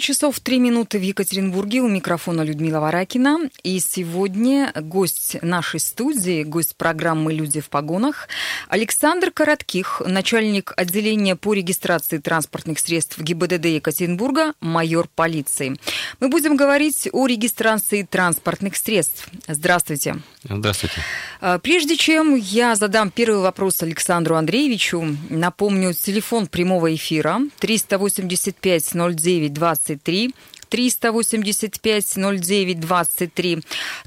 Часов 3 минуты в Екатеринбурге. У микрофона Людмила Варакина. И сегодня гость нашей студии, гость программы «Люди в погонах» Александр Коротких, начальник отделения по регистрации транспортных средств ГИБДД Екатеринбурга, майор полиции. Мы будем говорить о регистрации транспортных средств. Здравствуйте. Здравствуйте. Прежде чем я задам первый вопрос Александру Андреевичу, напомню, телефон прямого эфира 385 09 23, 385 09 23.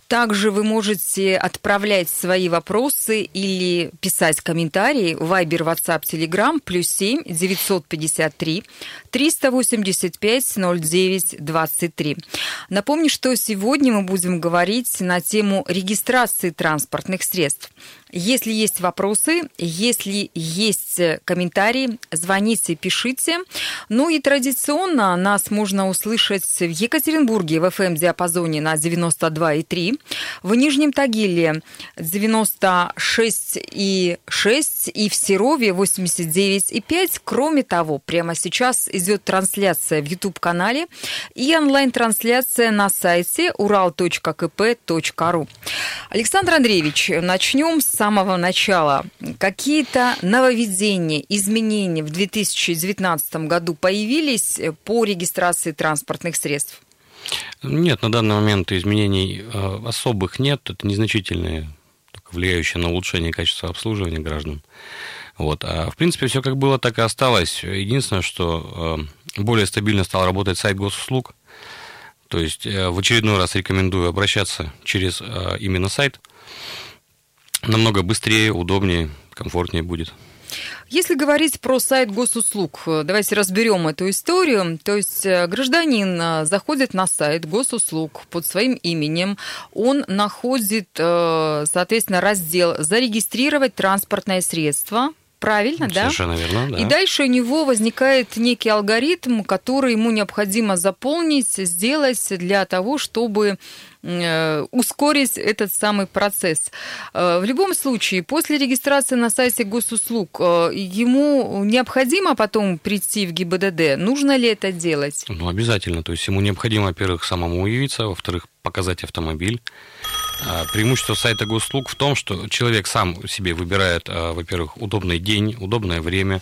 Также вы можете отправлять свои вопросы или писать комментарии в Viber, WhatsApp, Telegram +7 953 385 09 23. Напомню, что сегодня мы будем говорить на тему регистрации транспортных средств. Если есть вопросы, если есть комментарии, звоните, пишите. Ну и традиционно нас можно услышать в Екатеринбурге в FM-диапазоне на 92,3, в Нижнем Тагиле 96,6 и в Серове 89,5. Кроме того, прямо сейчас идет трансляция в YouTube-канале и онлайн-трансляция на сайте ural.kp.ru. Александр Андреевич, начнем с самого начала. Какие-то нововведения, изменения в 2019 году появились по регистрации транспортных средств? Нет, на данный момент изменений особых нет. Это незначительные, только влияющие на улучшение качества обслуживания граждан. Вот. А в принципе, все как было, так и осталось. Единственное, что более стабильно стал работать сайт Госуслуг. То есть в очередной раз рекомендую обращаться через именно сайт. Намного быстрее, удобнее, комфортнее будет. Если говорить про сайт Госуслуг, давайте разберем эту историю. То есть гражданин заходит на сайт Госуслуг под своим именем, он находит, соответственно, раздел «Зарегистрировать транспортное средство». Правильно, да? Совершенно верно, да. И дальше у него возникает некий алгоритм, который ему необходимо заполнить, сделать для того, чтобы ускорить этот самый процесс. В любом случае, после регистрации на сайте Госуслуг ему необходимо потом прийти в ГИБДД? Нужно ли это делать? Ну, обязательно. То есть ему необходимо, во-первых, самому явиться, во-вторых, показать автомобиль. Преимущество сайта Госуслуг в том, что человек сам себе выбирает, во-первых, удобный день, удобное время,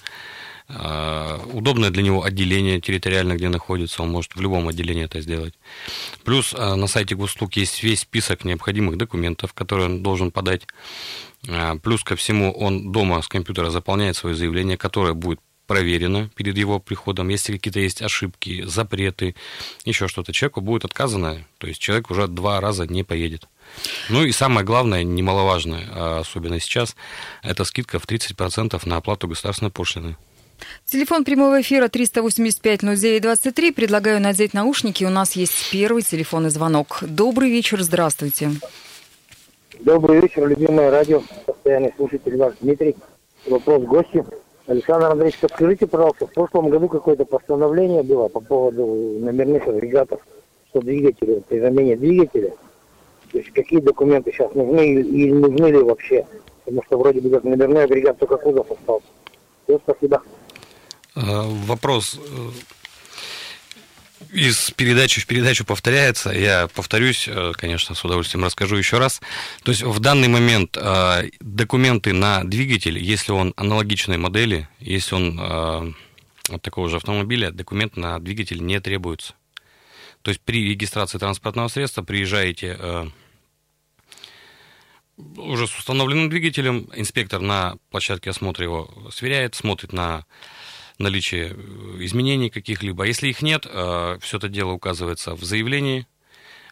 удобное для него отделение территориально, где находится, он может в любом отделении это сделать. Плюс на сайте Госуслуг есть весь список необходимых документов, которые он должен подать. Плюс ко всему он дома с компьютера заполняет свое заявление, которое будет проверено перед его приходом. Если какие-то есть ошибки, запреты, еще что-то, человеку будет отказано, то есть человек уже 2 раза не поедет. Ну и самое главное, немаловажное, особенно сейчас, это скидка в 30% на оплату государственной пошлины. Телефон прямого эфира 385 09 23. Предлагаю надеть наушники. У нас есть первый телефонный звонок. Добрый вечер, здравствуйте. Добрый вечер, любимое радио. Постоянный слушатель ваш Дмитрий. Вопрос гостю. Александр Андреевич, подскажите, пожалуйста, в прошлом году какое-то постановление было по поводу номерных агрегатов, что двигатели, при замене двигателя, то есть какие документы сейчас нужны и нужны ли вообще, потому что вроде бы номерной агрегат только кузов остался. Все, спасибо. Вопрос из передачи в передачу повторяется. Я повторюсь, конечно, с удовольствием расскажу еще раз. То есть в данный момент документы на двигатель, если он аналогичной модели, если он вот такого же автомобиля, документ на двигатель не требуется. То есть при регистрации транспортного средства приезжаете уже с установленным двигателем, инспектор на площадке осмотра его сверяет, смотрит на наличие изменений каких-либо. Если их нет, все это дело указывается в заявлении.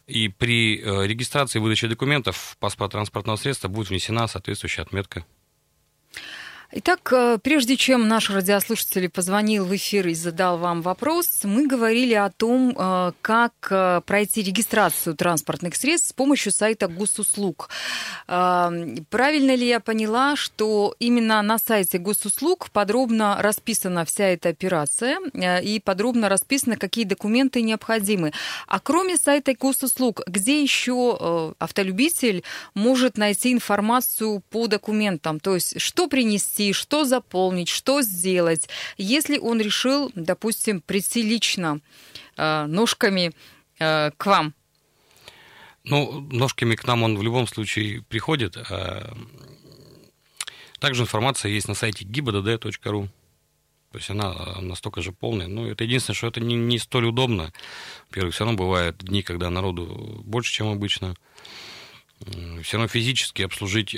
И при регистрации и выдаче документов в паспорт транспортного средства будет внесена соответствующая отметка. Итак, прежде чем наш радиослушатель позвонил в эфир и задал вам вопрос, мы говорили о том, как пройти регистрацию транспортных средств с помощью сайта Госуслуг. Правильно ли я поняла, что именно на сайте Госуслуг подробно расписана вся эта операция и подробно расписано, какие документы необходимы? А кроме сайта Госуслуг, где еще автолюбитель может найти информацию по документам? То есть, что принести, что заполнить, что сделать, если он решил, допустим, прийти лично ножками к вам? Ну, ножками к нам он в любом случае приходит. Также информация есть на сайте gibdd.ru. То есть она настолько же полная. Ну, это единственное, что это не столь удобно. Во-первых, все равно бывают дни, когда народу больше, чем обычно. Все равно физически обслужить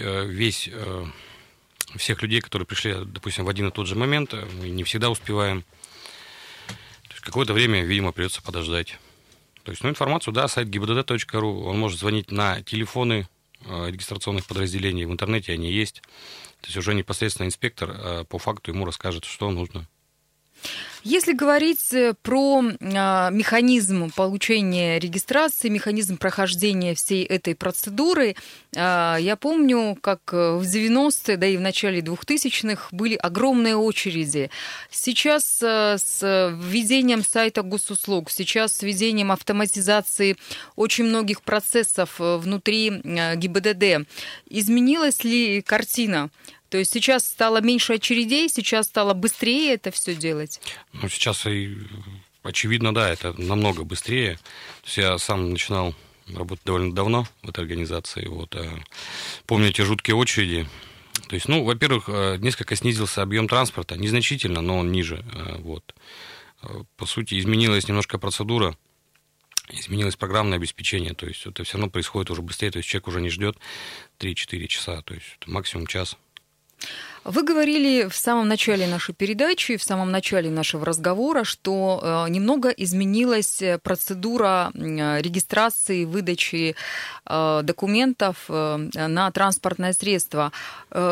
всех людей, которые пришли, допустим, в один и тот же момент, мы не всегда успеваем. То есть какое-то время, видимо, придется подождать. То есть, информацию, да, сайт gibdd.ru, он может звонить на телефоны регистрационных подразделений, в интернете они есть. То есть уже непосредственно инспектор по факту ему расскажет, что нужно. Если говорить про механизм получения регистрации, механизм прохождения всей этой процедуры, я помню, как в 90-е, да и в начале 2000-х были огромные очереди. Сейчас с введением сайта Госуслуг, сейчас с введением автоматизации очень многих процессов внутри ГИБДД, изменилась ли картина? То есть сейчас стало меньше очередей, сейчас стало быстрее это все делать? Ну, сейчас, очевидно, да, это намного быстрее. То есть я сам начинал работать довольно давно в этой организации. Помню эти жуткие очереди. То есть, во-первых, несколько снизился объем транспорта. Незначительно, но он ниже. По сути, изменилась немножко процедура. Изменилось программное обеспечение, то есть это все равно происходит уже быстрее. То есть человек уже не ждет 3-4 часа, то есть максимум час. Вы говорили в самом начале нашей передачи, в самом начале нашего разговора, что немного изменилась процедура регистрации, выдачи документов на транспортное средство.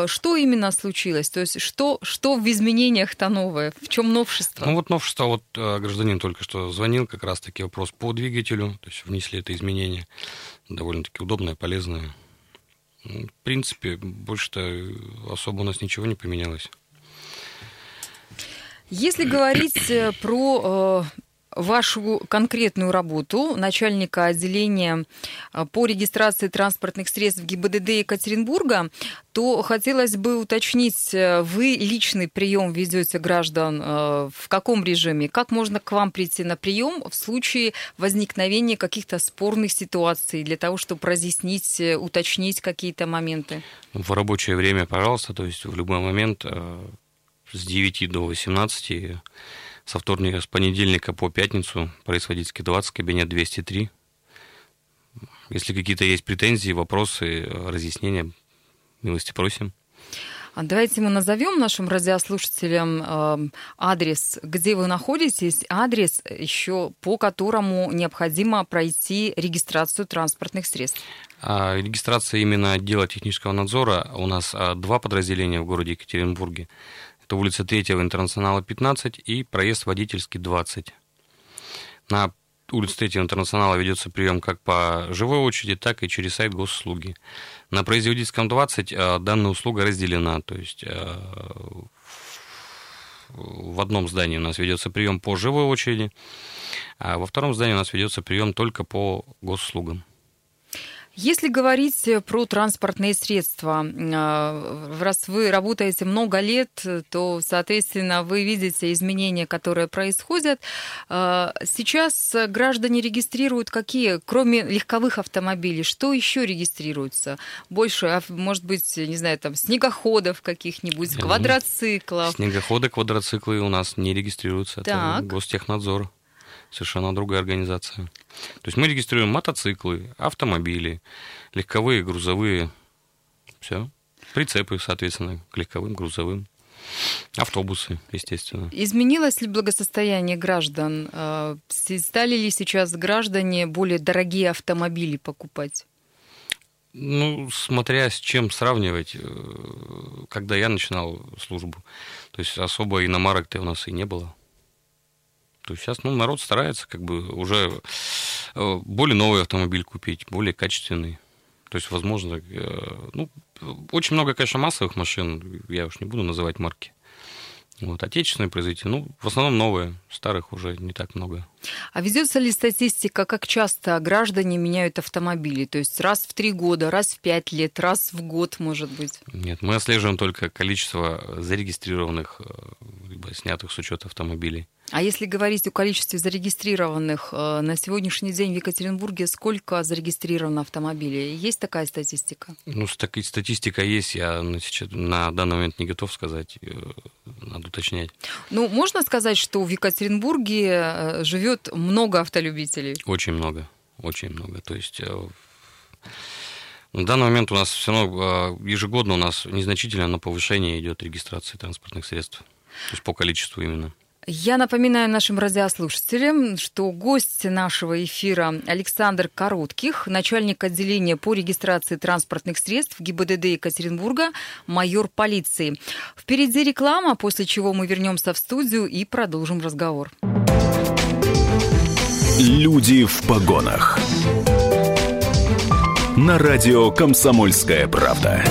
Что именно случилось? То есть что в изменениях-то новое? В чем новшество? Новшество, гражданин только что звонил, как раз-таки вопрос по двигателю, то есть внесли это изменение, довольно-таки удобное, полезное. В принципе, больше-то особо у нас ничего не поменялось. Если говорить про вашу конкретную работу начальника отделения по регистрации транспортных средств ГИБДД Екатеринбурга, то хотелось бы уточнить, вы личный прием ведете граждан в каком режиме? Как можно к вам прийти на прием в случае возникновения каких-то спорных ситуаций для того, чтобы разъяснить, уточнить какие-то моменты? В рабочее время, пожалуйста, то есть в любой момент с 9 до 18 со вторника, с понедельника по пятницу, производительский 20, кабинет 203. Если какие-то есть претензии, вопросы, разъяснения, милости просим. Давайте мы назовем нашим радиослушателям адрес, где вы находитесь, адрес еще, по которому необходимо пройти регистрацию транспортных средств. Регистрация именно отдела технического надзора. У нас два подразделения в городе Екатеринбурге. Это улица 3-го Интернационала 15 и проезд Водительский 20. На улице 3-го Интернационала ведется прием как по живой очереди, так и через сайт Госуслуги. На проезде Водительском 20 данная услуга разделена. То есть в одном здании у нас ведется прием по живой очереди, а во втором здании у нас ведется прием только по госуслугам. Если говорить про транспортные средства, раз вы работаете много лет, то, соответственно, вы видите изменения, которые происходят. Сейчас граждане регистрируют какие, кроме легковых автомобилей, что еще регистрируется? Больше, может быть, не знаю, там снегоходов каких-нибудь, квадроциклов. Снегоходы, квадроциклы у нас не регистрируются, это Гостехнадзор. Совершенно другая организация. То есть мы регистрируем мотоциклы, автомобили, легковые, грузовые, все. Прицепы, соответственно, к легковым, грузовым. Автобусы, естественно. Изменилось ли благосостояние граждан? Стали ли сейчас граждане более дорогие автомобили покупать? Ну, смотря с чем сравнивать, когда я начинал службу, то есть особо иномарок-то у нас и не было. То есть сейчас, ну, народ старается как бы уже более новый автомобиль купить, более качественный. То есть, возможно, ну, очень много, конечно, массовых машин, я уж не буду называть марки. Вот, отечественные производители, ну, в основном новые, старых уже не так много. А ведется ли статистика, как часто граждане меняют автомобили? То есть раз в 3 года, раз в 5 лет, раз в год, может быть? Нет, мы отслеживаем только количество зарегистрированных, либо снятых с учета автомобилей. А если говорить о количестве зарегистрированных, на сегодняшний день в Екатеринбурге сколько зарегистрировано автомобилей? Есть такая статистика? Ну, статистика есть, я на данный момент не готов сказать, надо уточнять. Ну, можно сказать, что в Екатеринбурге живет много автолюбителей? Очень много, очень много. То есть на данный момент у нас все равно ежегодно у нас незначительно на повышение идет регистрации транспортных средств, то есть по количеству именно. Я напоминаю нашим радиослушателям, что гость нашего эфира Александр Коротких, начальник отделения по регистрации транспортных средств ГИБДД Екатеринбурга, майор полиции. Впереди реклама, после чего мы вернемся в студию и продолжим разговор. Люди в погонах. На радио «Комсомольская правда».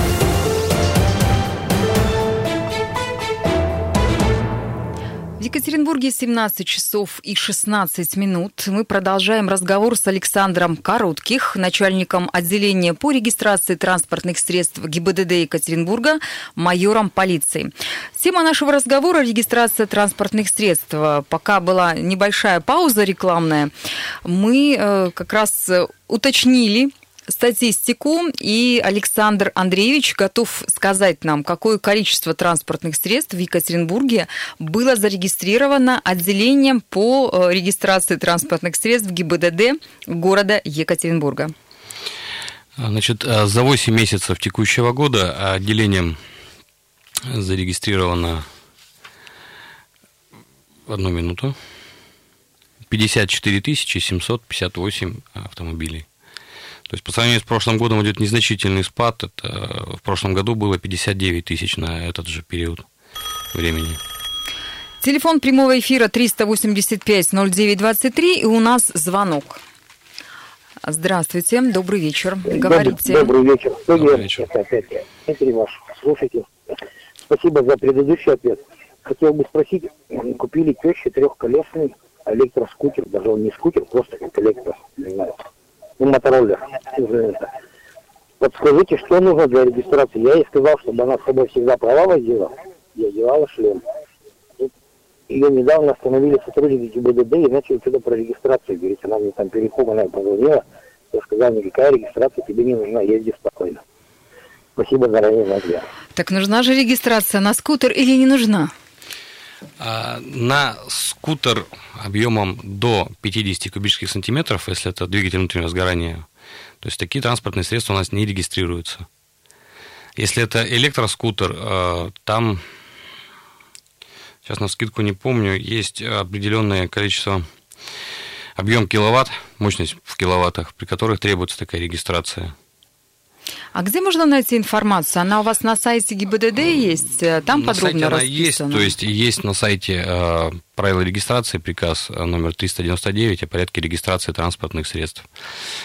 В Екатеринбурге 17 часов и 16 минут. Мы продолжаем разговор с Александром Коротких, начальником отделения по регистрации транспортных средств ГИБДД Екатеринбурга, майором полиции. Тема нашего разговора – регистрация транспортных средств. Пока была небольшая пауза рекламная, мы как раз уточнили статистику, и Александр Андреевич готов сказать нам, какое количество транспортных средств в Екатеринбурге было зарегистрировано отделением по регистрации транспортных средств ГИБДД города Екатеринбурга. Значит, за 8 месяцев текущего года отделением зарегистрировано 54 758 автомобилей. То есть по сравнению с прошлым годом идет незначительный спад. Это в прошлом году было 59 тысяч на этот же период времени. Телефон прямого эфира 385-09-23, и у нас звонок. Здравствуйте, добрый вечер. Говорите. Добрый вечер. Дмитрий Иванович, слушайте. Спасибо за предыдущий ответ. Хотел бы спросить, купили тещи 3-колесный электроскутер, даже он не скутер, просто как электро, не знаю. Мотороллер. Подскажите, что нужно для регистрации? Я ей сказал, чтобы она с собой всегда права возила. Я одевала шлем. Ее недавно остановили сотрудники ГИБДД и начали что-то про регистрацию говорить. Она мне там перепуганная позвонила. Я сказал, никакая регистрация тебе не нужна, езди спокойно. Спасибо за ранее взгляд. Так нужна же регистрация на скутер или не нужна? На скутер объемом до 50 кубических сантиметров, если это двигатель внутреннего сгорания, то есть такие транспортные средства у нас не регистрируются. Если это электроскутер, там, сейчас навскидку не помню, есть определенное количество, объем киловатт, мощность в киловаттах, при которых требуется такая регистрация. А где можно найти информацию? Она у вас на сайте ГИБДД есть? Там на подробно расписано? Есть, то есть есть на сайте правила регистрации, приказ номер 399 о порядке регистрации транспортных средств.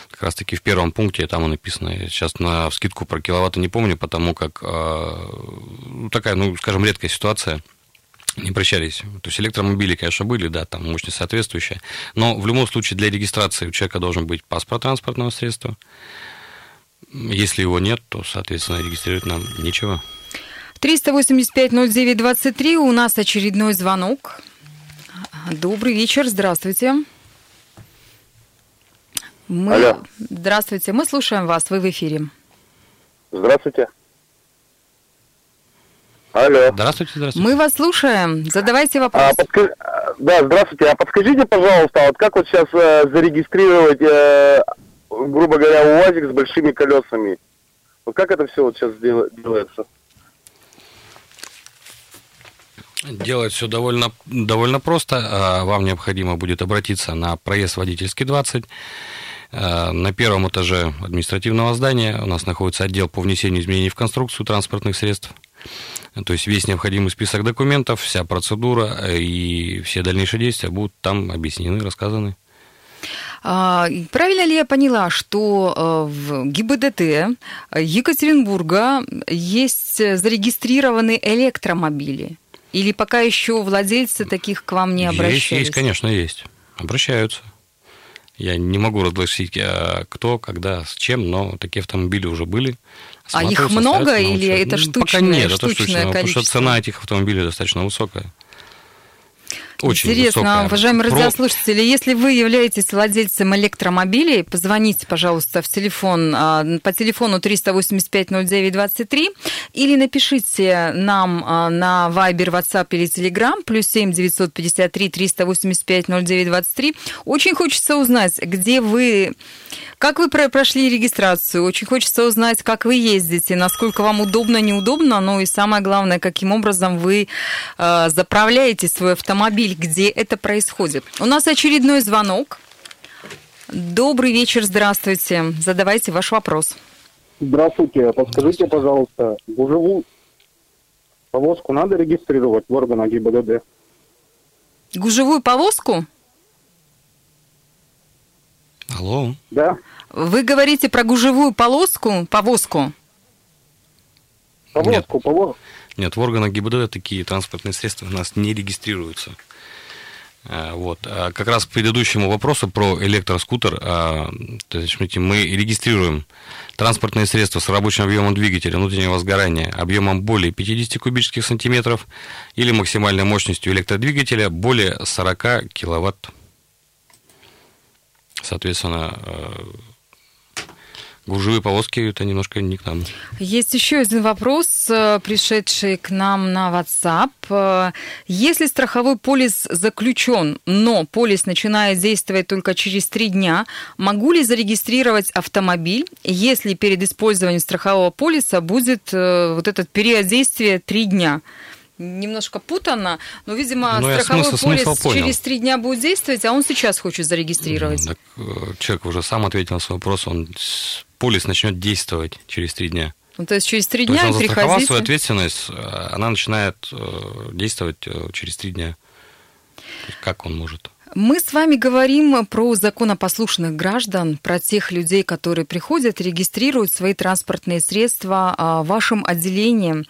Как раз-таки в первом пункте там и написано. Я сейчас навскидку про киловатты не помню, потому как такая, ну, скажем, редкая ситуация. Не прощались. То есть электромобили, конечно, были, да, там мощность соответствующая. Но в любом случае для регистрации у человека должен быть паспорт транспортного средства. Если его нет, то, соответственно, регистрировать нам нечего. 385-09-23, у нас очередной звонок. Добрый вечер, здравствуйте. Алло. Здравствуйте, мы слушаем вас, вы в эфире. Здравствуйте. Алло. Здравствуйте. Мы вас слушаем, задавайте вопрос. Да, здравствуйте, а подскажите, пожалуйста, вот как вот сейчас зарегистрировать... грубо говоря, УАЗик с большими колесами. Вот как это все вот сейчас делается? Делать все довольно просто. Вам необходимо будет обратиться на проезд водительский 20, На первом этаже административного здания у нас находится отдел по внесению изменений в конструкцию транспортных средств. То есть весь необходимый список документов, вся процедура и все дальнейшие действия будут там объяснены, рассказаны. Правильно ли я поняла, что в ГИБДД Екатеринбурга есть зарегистрированы электромобили? Или пока еще владельцы таких к вам не обращаются? Есть, конечно, есть. Обращаются. Я не могу разгласить, кто, когда, с чем, но такие автомобили уже были. Смотрю, а их много или это штучное? Пока нет, это штучное, потому что цена этих автомобилей достаточно высокая. Очень интересно, высокая. Уважаемые радиослушатели, если вы являетесь владельцем электромобилей, позвоните, пожалуйста, в телефон, по телефону 385-09-23 или напишите нам на Viber, WhatsApp или Telegram +7 953 385 09 23. Очень хочется узнать, где вы, как вы прошли регистрацию, очень хочется узнать, как вы ездите, насколько вам удобно, неудобно, ну и самое главное, каким образом вы заправляете свой автомобиль, где это происходит. У нас очередной звонок. Добрый вечер, здравствуйте. Задавайте ваш вопрос. Здравствуйте. Подскажите, пожалуйста, гужевую повозку надо регистрировать в органах ГИБДД? Гужевую повозку? Алло. Да. Вы говорите про гужевую полоску? Повозку? Повозку, повозку. Нет, в органах ГИБДД такие транспортные средства у нас не регистрируются. Вот. А как раз к предыдущему вопросу про электроскутер, смотрите, мы регистрируем транспортные средства с рабочим объемом двигателя внутреннего сгорания объемом более 50 кубических сантиметров или максимальной мощностью электродвигателя более 40 киловатт. Соответственно, гужевые повозки – это немножко не к нам. Есть еще один вопрос, пришедший к нам на WhatsApp. Если страховой полис заключен, но полис начинает действовать только через 3 дня, могу ли зарегистрировать автомобиль, если перед использованием страхового полиса будет вот этот период действия 3 дня? Немножко путано, но, видимо, страховой полис через 3 дня будет действовать, а он сейчас хочет зарегистрировать. Так, человек уже сам ответил на свой вопрос, он полис начнет действовать через 3 дня. Ну, то есть через 3 дня он застраховал свою ответственность, она начинает действовать через 3 дня. Как он может? Мы с вами говорим про законопослушных граждан, про тех людей, которые приходят, регистрируют свои транспортные средства в вашем отделении.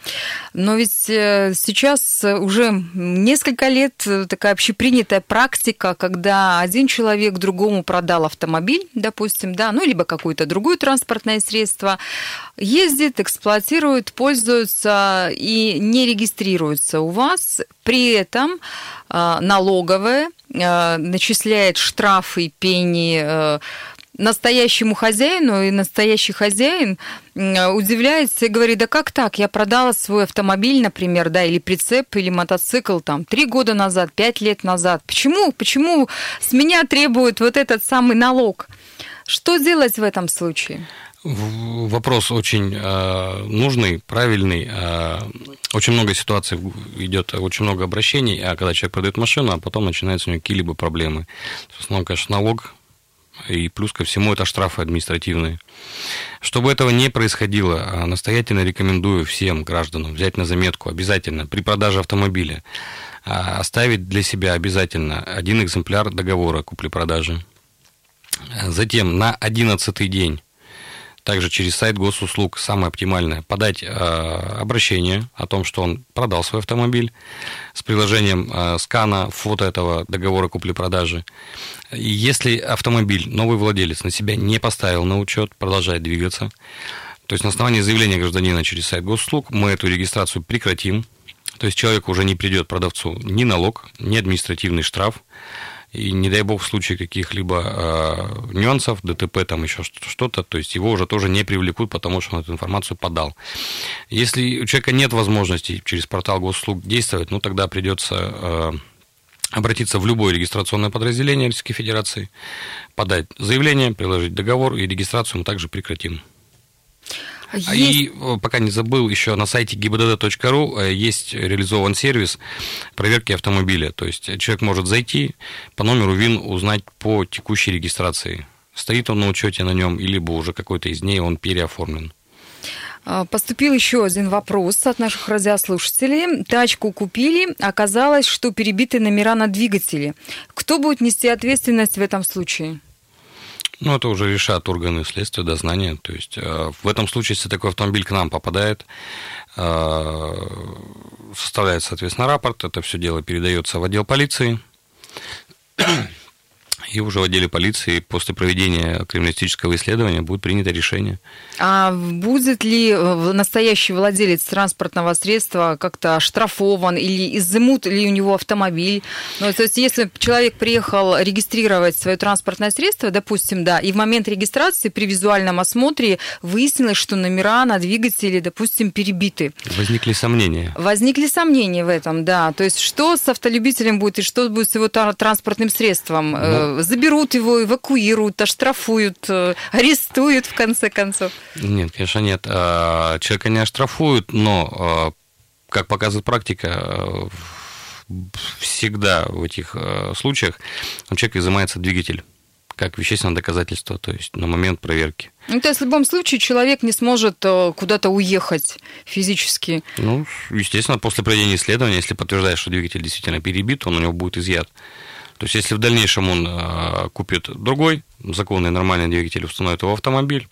Но ведь сейчас уже несколько лет такая общепринятая практика, когда один человек другому продал автомобиль, допустим, да, ну, либо какое-то другое транспортное средство, ездит, эксплуатирует, пользуется и не регистрируется у вас. При этом налоговая начисляет штрафы и пени настоящему хозяину, и настоящий хозяин удивляется и говорит: да как так, я продала свой автомобиль, например, да, или прицеп, или мотоцикл там 3 года назад, 5 лет назад. Почему с меня требуют вот этот самый налог? Что делать в этом случае? Вопрос очень нужный, правильный. Очень много ситуаций идет, очень много обращений, а когда человек продает машину, а потом начинаются у него какие-либо проблемы. В основном, конечно, налог, и плюс ко всему это штрафы административные. Чтобы этого не происходило, настоятельно рекомендую всем гражданам взять на заметку обязательно при продаже автомобиля, оставить для себя обязательно 1 экземпляр договора купли-продажи. Затем на 11-й день также через сайт Госуслуг, самое оптимальное, подать обращение о том, что он продал свой автомобиль с приложением скана, фото этого договора купли-продажи. И если автомобиль новый владелец на себя не поставил на учет, продолжает двигаться, то есть на основании заявления гражданина через сайт Госуслуг мы эту регистрацию прекратим, то есть человеку уже не придет, продавцу, ни налог, ни административный штраф, и, не дай бог, в случае каких-либо нюансов, ДТП, там еще что-то, то есть его уже тоже не привлекут, потому что он эту информацию подал. Если у человека нет возможности через портал Госуслуг действовать, ну, тогда придется обратиться в любое регистрационное подразделение Российской Федерации, подать заявление, приложить договор, и регистрацию мы также прекратим. И пока не забыл, еще на сайте gibdd.ru есть реализован сервис проверки автомобиля. То есть человек может зайти по номеру ВИН, узнать по текущей регистрации стоит он на учете на нем, и либо уже какой-то из дней он переоформлен. Поступил еще один вопрос от наших радиослушателей. Тачку купили, оказалось, что перебиты номера на двигателе. Кто будет нести ответственность в этом случае? Ну, это уже решат органы следствия, дознания. То есть в этом случае, если такой автомобиль к нам попадает, составляется, соответственно, рапорт, это все дело передается в отдел полиции. И уже в отделе полиции после проведения криминалистического исследования будет принято решение. А будет ли настоящий владелец транспортного средства как-то оштрафован или изымут ли у него автомобиль? Ну, то есть, если человек приехал регистрировать свое транспортное средство, допустим, да, и в момент регистрации при визуальном осмотре выяснилось, что номера на двигателе, допустим, перебиты. Возникли сомнения. Возникли сомнения в этом, да. То есть, что с автолюбителем будет и что будет с его транспортным средством? Заберут его, эвакуируют, оштрафуют, арестуют, в конце концов. Нет, конечно, нет. Человека не оштрафуют, но, как показывает практика, всегда в этих случаях у человека изымается двигатель как вещественное доказательство, то есть на момент проверки. Ну, то есть в любом случае человек не сможет куда-то уехать физически? Ну, естественно, после проведения исследования, если подтверждает, что двигатель действительно перебит, он у него будет изъят. То есть, если в дальнейшем он купит другой законный нормальный двигатель, установит его в автомобиль,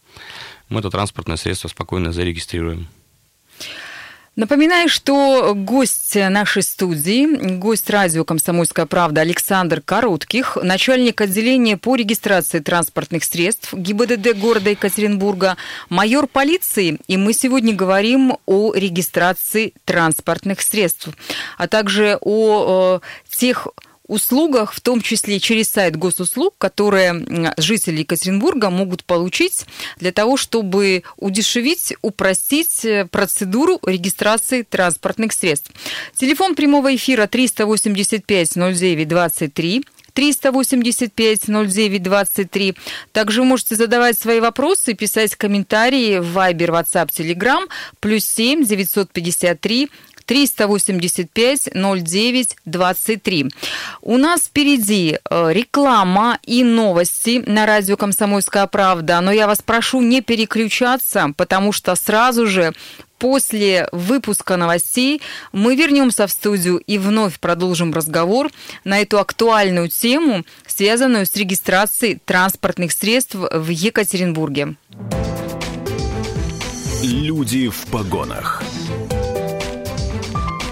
мы это транспортное средство спокойно зарегистрируем. Напоминаю, что гость нашей студии, гость радио «Комсомольская правда» Александр Коротких, начальник отделения по регистрации транспортных средств ГИБДД города Екатеринбурга, майор полиции, и мы сегодня говорим о регистрации транспортных средств, а также о тех услугах, в том числе через сайт Госуслуг, которые жители Екатеринбурга могут получить для того, чтобы удешевить, упростить процедуру регистрации транспортных средств. Телефон прямого эфира 385-09-23. 385-09-23. Также вы можете задавать свои вопросы, писать комментарии в Viber, WhatsApp, Telegram, +7 953 385-09-23. У нас впереди реклама и новости на радио «Комсомольская правда». Но я вас прошу не переключаться, потому что сразу же после выпуска новостей мы вернемся в студию и вновь продолжим разговор на эту актуальную тему, связанную с регистрацией транспортных средств в Екатеринбурге. Люди в погонах.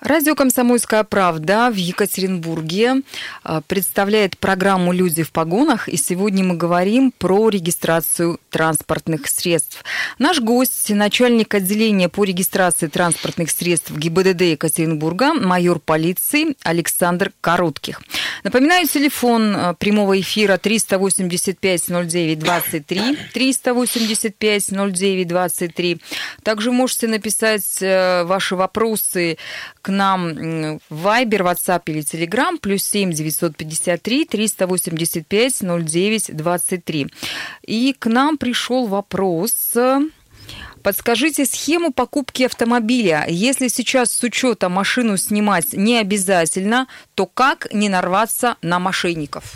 Радио «Комсомольская правда» в Екатеринбурге представляет программу «Люди в погонах», и сегодня мы говорим про регистрацию транспортных средств. Наш гость, начальник отделения по регистрации транспортных средств ГИБДД Екатеринбурга, майор полиции Александр Коротких. Напоминаю, телефон прямого эфира 385-09-23, 385-09-23. Также можете написать ваши вопросы к нам в Viber, WhatsApp или Telegram, +7 953 385 09 23. И к нам пришел вопрос. Подскажите схему покупки автомобиля. Если сейчас с учета машину снимать не обязательно, то как не нарваться на мошенников?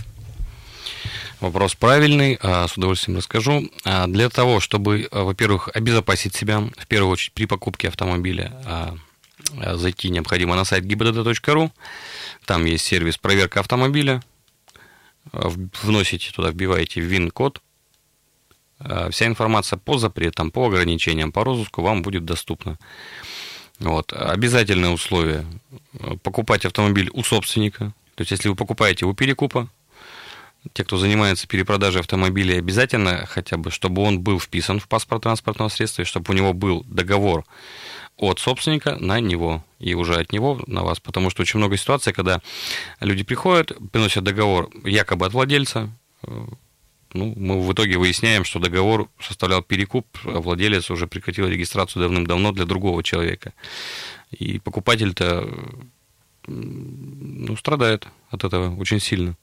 Вопрос правильный, с удовольствием расскажу. Для того, чтобы, во-первых, обезопасить себя, в первую очередь при покупке автомобиля, зайти необходимо на сайт gibdd.ru. Там есть сервис проверка автомобиля. Вносите туда, вбиваете ВИН-код. Вся информация по запретам, по ограничениям, по розыску вам будет доступна. Вот. Обязательное условие – покупать автомобиль у собственника. То есть, если вы покупаете у перекупа, те, кто занимается перепродажей автомобилей, обязательно хотя бы, чтобы он был вписан в паспорт транспортного средства, и чтобы у него был договор от собственника на него и уже от него на вас. Потому что очень много ситуаций, когда люди приходят, приносят договор якобы от владельца. Ну, мы в итоге выясняем, что договор составлял перекуп, а владелец уже прекратил регистрацию давным-давно для другого человека. И покупатель-то, страдает от этого очень сильно.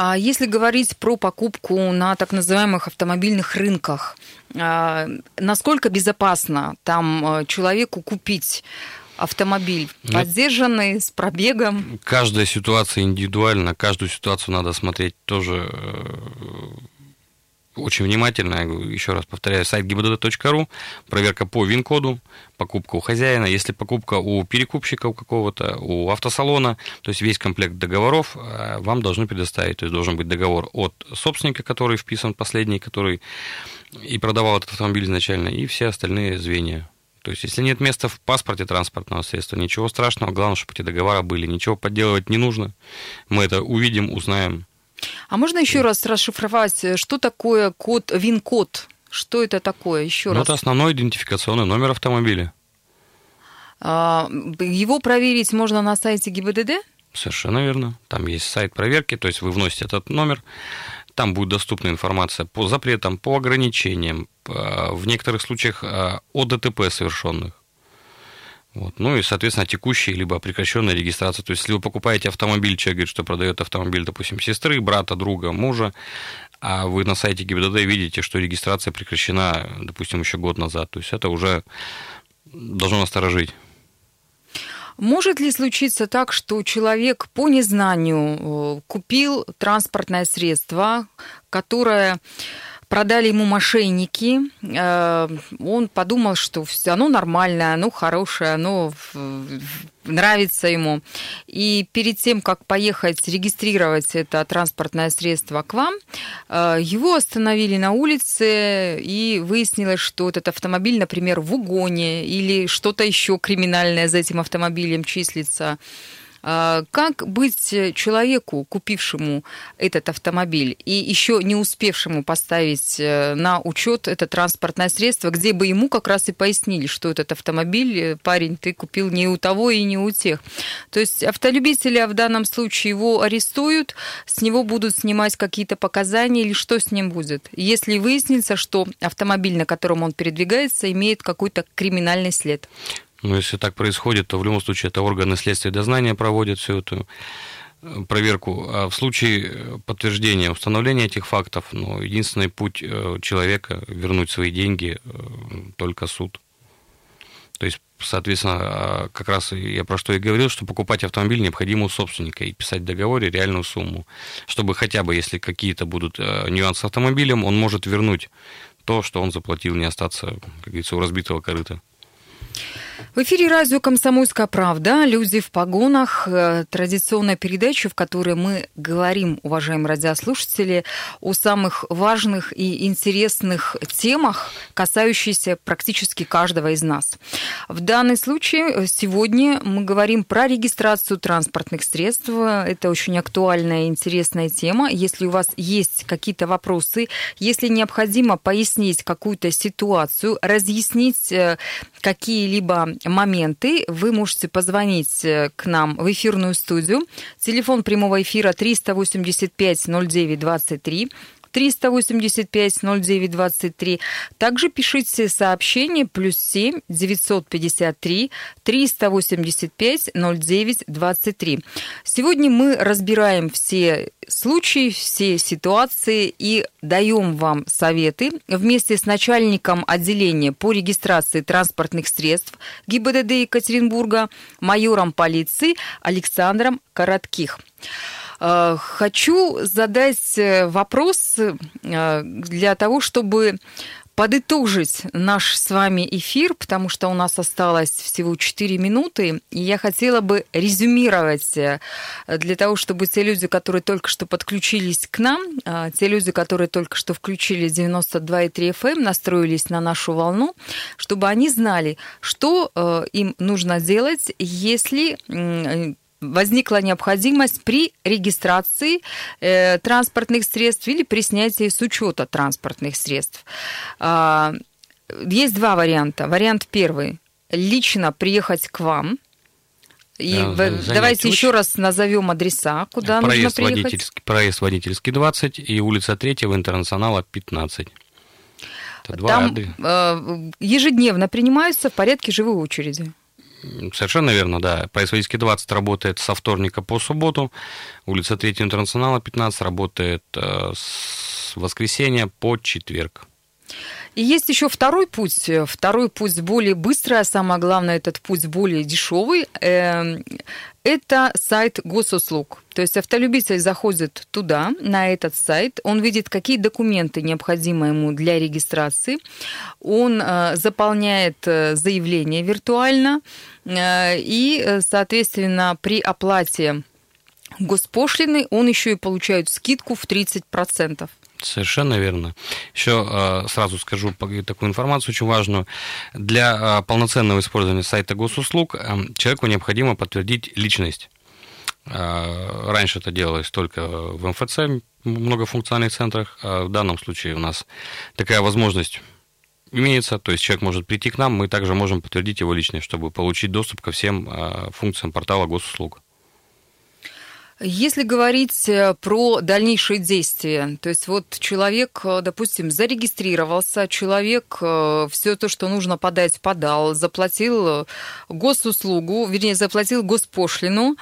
А если говорить про покупку на так называемых автомобильных рынках, насколько безопасно там человеку купить автомобиль поддержанный, с пробегом? Каждая ситуация индивидуальна, каждую ситуацию надо смотреть тоже очень внимательно. Еще раз повторяю, сайт gibdd.ru, проверка по ВИН-коду, покупка у хозяина. Если покупка у перекупщика, у какого-то, у автосалона, то есть весь комплект договоров вам должны предоставить. То есть должен быть договор от собственника, который вписан последний, который и продавал этот автомобиль изначально, и все остальные звенья. То есть, если нет места в паспорте транспортного средства, ничего страшного, главное, чтобы эти договора были, ничего подделывать не нужно, мы это увидим, узнаем. А можно еще раз расшифровать, что такое код, ВИН-код? Что это такое? Еще раз. Это основной идентификационный номер автомобиля. Его проверить можно на сайте ГИБДД? Совершенно верно. Там есть сайт проверки, то есть вы вносите этот номер, там будет доступна информация по запретам, по ограничениям, в некоторых случаях о ДТП совершенных. Вот. Ну и, соответственно, текущая либо прекращенная регистрация. То есть, если вы покупаете автомобиль, человек говорит, что продает автомобиль, допустим, сестры, брата, друга, мужа, а вы на сайте ГИБДД видите, что регистрация прекращена, допустим, еще год назад. То есть, это уже должно насторожить. Может ли случиться так, что человек по незнанию купил транспортное средство, которое продали ему мошенники, он подумал, что оно нормальное, оно хорошее, оно нравится ему. И перед тем, как поехать регистрировать это транспортное средство к вам, его остановили на улице, и выяснилось, что этот автомобиль, например, в угоне или что-то еще криминальное за этим автомобилем числится. Как быть человеку, купившему этот автомобиль и еще не успевшему поставить на учет это транспортное средство, где бы ему как раз и пояснили, что этот автомобиль, парень, ты купил не у того и не у тех. То есть автолюбителя в данном случае его арестуют, с него будут снимать какие-то показания или что с ним будет, если выяснится, что автомобиль, на котором он передвигается, имеет какой-то криминальный след? Но если так происходит, то в любом случае это органы следствия и дознания проводят всю эту проверку. А в случае подтверждения, установления этих фактов, единственный путь человека вернуть свои деньги только суд. То есть, соответственно, как раз я про что и говорил, что покупать автомобиль необходимо у собственника и писать в договоре реальную сумму, чтобы хотя бы, если какие-то будут нюансы с автомобилем, он может вернуть то, что он заплатил, не остаться, как говорится, у разбитого корыта. В эфире радио «Комсомольская правда», «Люди в погонах», традиционная передача, в которой мы говорим, уважаемые радиослушатели, о самых важных и интересных темах, касающихся практически каждого из нас. В данном случае сегодня мы говорим про регистрацию транспортных средств. Это очень актуальная и интересная тема. Если у вас есть какие-то вопросы, если необходимо пояснить какую-то ситуацию, разъяснить какие-либо моменты, вы можете позвонить к нам в эфирную студию. Телефон прямого эфира 385-09-23, 385-09-23. Также пишите сообщение +7 953 385 09 23. Сегодня мы разбираем все случаи, все ситуации и даем вам советы вместе с начальником отделения по регистрации транспортных средств ГИБДД Екатеринбурга, майором полиции Александром Коротких. Хочу задать вопрос для того, чтобы подытожить наш с вами эфир, потому что у нас осталось всего 4 минуты, и я хотела бы резюмировать для того, чтобы те люди, которые только что подключились к нам, те люди, которые только что включили 92,3 FM, настроились на нашу волну, чтобы они знали, что им нужно делать, если возникла необходимость при регистрации транспортных средств или при снятии с учета транспортных средств. Есть два варианта. Вариант первый – лично приехать к вам. И давайте еще раз назовем адреса, куда нужно приехать. Проезд Водительский 20 и улица 3-го Интернационала 15. Там ежедневно принимаются в порядке живой очереди. Совершенно верно, да. По Исвадийской 20 работает со вторника по субботу, улица 3 Интернационала 15 работает с воскресенья по четверг. И есть еще второй путь более быстрый, а самое главное, этот путь более дешевый. Это сайт Госуслуг. То есть автолюбитель заходит туда, на этот сайт, он видит, какие документы необходимы ему для регистрации, он заполняет заявление виртуально, и, соответственно, при оплате госпошлины он еще и получает скидку в 30%. Совершенно верно. Еще сразу скажу такую информацию очень важную. Для полноценного использования сайта Госуслуг человеку необходимо подтвердить личность. Раньше это делалось только в МФЦ, в многофункциональных центрах. В данном случае у нас такая возможность имеется, то есть человек может прийти к нам, мы также можем подтвердить его личность, чтобы получить доступ ко всем функциям портала Госуслуг. Если говорить про дальнейшие действия, то есть вот человек, допустим, зарегистрировался, человек все то, что нужно подать, подал, заплатил госуслугу, вернее, заплатил госпошлину,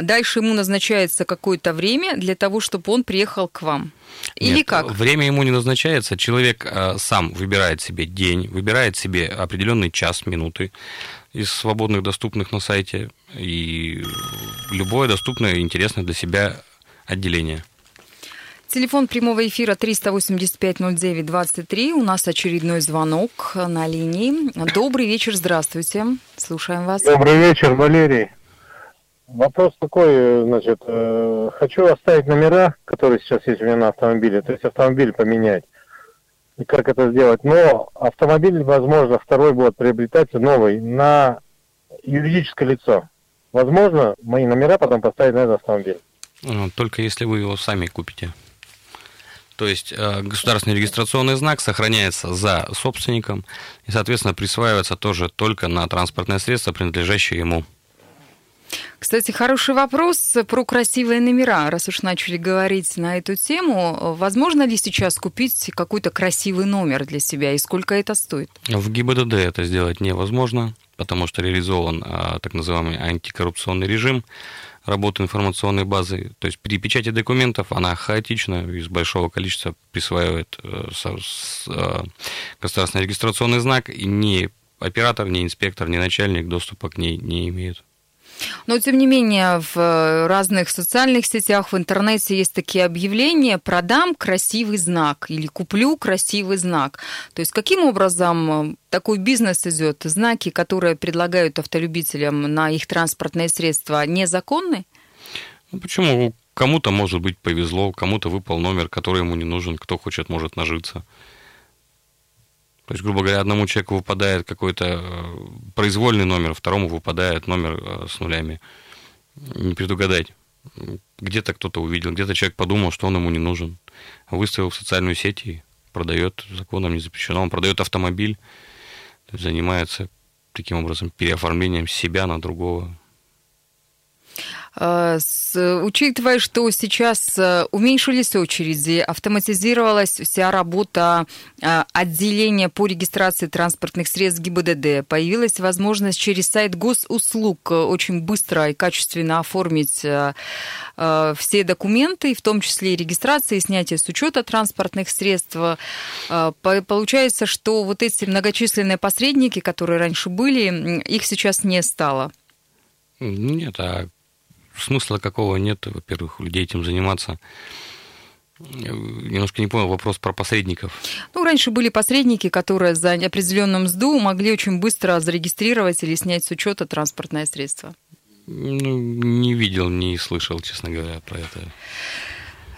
дальше ему назначается какое-то время для того, чтобы он приехал к вам. Или нет, как? Время ему не назначается, человек сам выбирает себе день, выбирает себе определенный час, минуты из свободных, доступных на сайте, и любое доступное и интересное для себя отделение. Телефон прямого эфира 385-09-23. У нас очередной звонок на линии. Добрый вечер, здравствуйте. Слушаем вас. Добрый вечер, Валерий. Вопрос такой, значит, хочу оставить номера, которые сейчас есть у меня на автомобиле, то есть автомобиль поменять. И как это сделать? Но автомобиль, возможно, второй будет приобретаться новый на юридическое лицо. Возможно, мои номера потом поставить на этот автомобиль. Только если вы его сами купите. То есть государственный регистрационный знак сохраняется за собственником и, соответственно, присваивается тоже только на транспортное средство, принадлежащее ему. Кстати, хороший вопрос про красивые номера. Раз уж начали говорить на эту тему, возможно ли сейчас купить какой-то красивый номер для себя и сколько это стоит? В ГИБДД это сделать невозможно, потому что реализован так называемый антикоррупционный режим работы информационной базы. То есть при печати документов она хаотично из большого количества присваивает государственный регистрационный знак, и ни оператор, ни инспектор, ни начальник доступа к ней не имеют. Но, тем не менее, в разных социальных сетях, в интернете есть такие объявления «продам красивый знак» или «куплю красивый знак». То есть каким образом такой бизнес идет? Знаки, которые предлагают автолюбителям на их транспортные средства, незаконны? Ну, почему? Кому-то, может быть, повезло, кому-то выпал номер, который ему не нужен, кто хочет, может нажиться. То есть, грубо говоря, одному человеку выпадает какой-то произвольный номер, второму выпадает номер с нулями. Не предугадать. Где-то кто-то увидел, где-то человек подумал, что он ему не нужен. Выставил в социальную сеть и продает, законом не запрещено, он продает автомобиль, то есть занимается таким образом переоформлением себя на другого. Учитывая, что сейчас уменьшились очереди, автоматизировалась вся работа отделения по регистрации транспортных средств ГИБДД, появилась возможность через сайт Госуслуг очень быстро и качественно оформить все документы, в том числе и регистрации, и снятие с учета транспортных средств. Получается, что вот эти многочисленные посредники, которые раньше были, их сейчас не стало. Нет, а смысла какого нет, во-первых, у людей этим заниматься. Немножко не понял вопрос про посредников. Ну, раньше были посредники, которые за определенную мзду могли очень быстро зарегистрировать или снять с учета транспортное средство. Ну, не видел, не слышал, честно говоря, про это.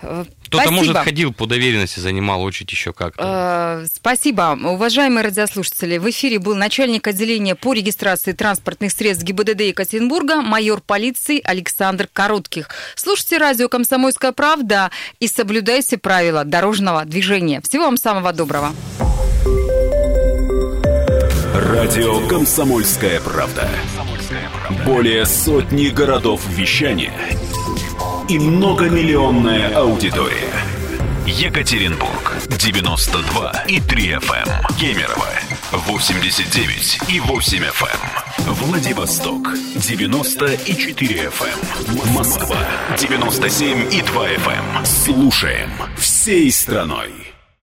Кто-то, спасибо. Может, ходил по доверенности, занимал очередь еще как-то. Спасибо. Уважаемые радиослушатели, в эфире был начальник отделения по регистрации транспортных средств ГИБДД Екатеринбурга, майор полиции Александр Коротких. Слушайте радио «Комсомольская правда» и соблюдайте правила дорожного движения. Всего вам самого доброго. Радио «Комсомольская правда». Более сотни городов вещания и многомиллионная аудитория. Екатеринбург, 92,3 FM. Кемерово 89,8 FM. Владивосток 94,4 FM. Москва 97,2 FM. Слушаем всей страной.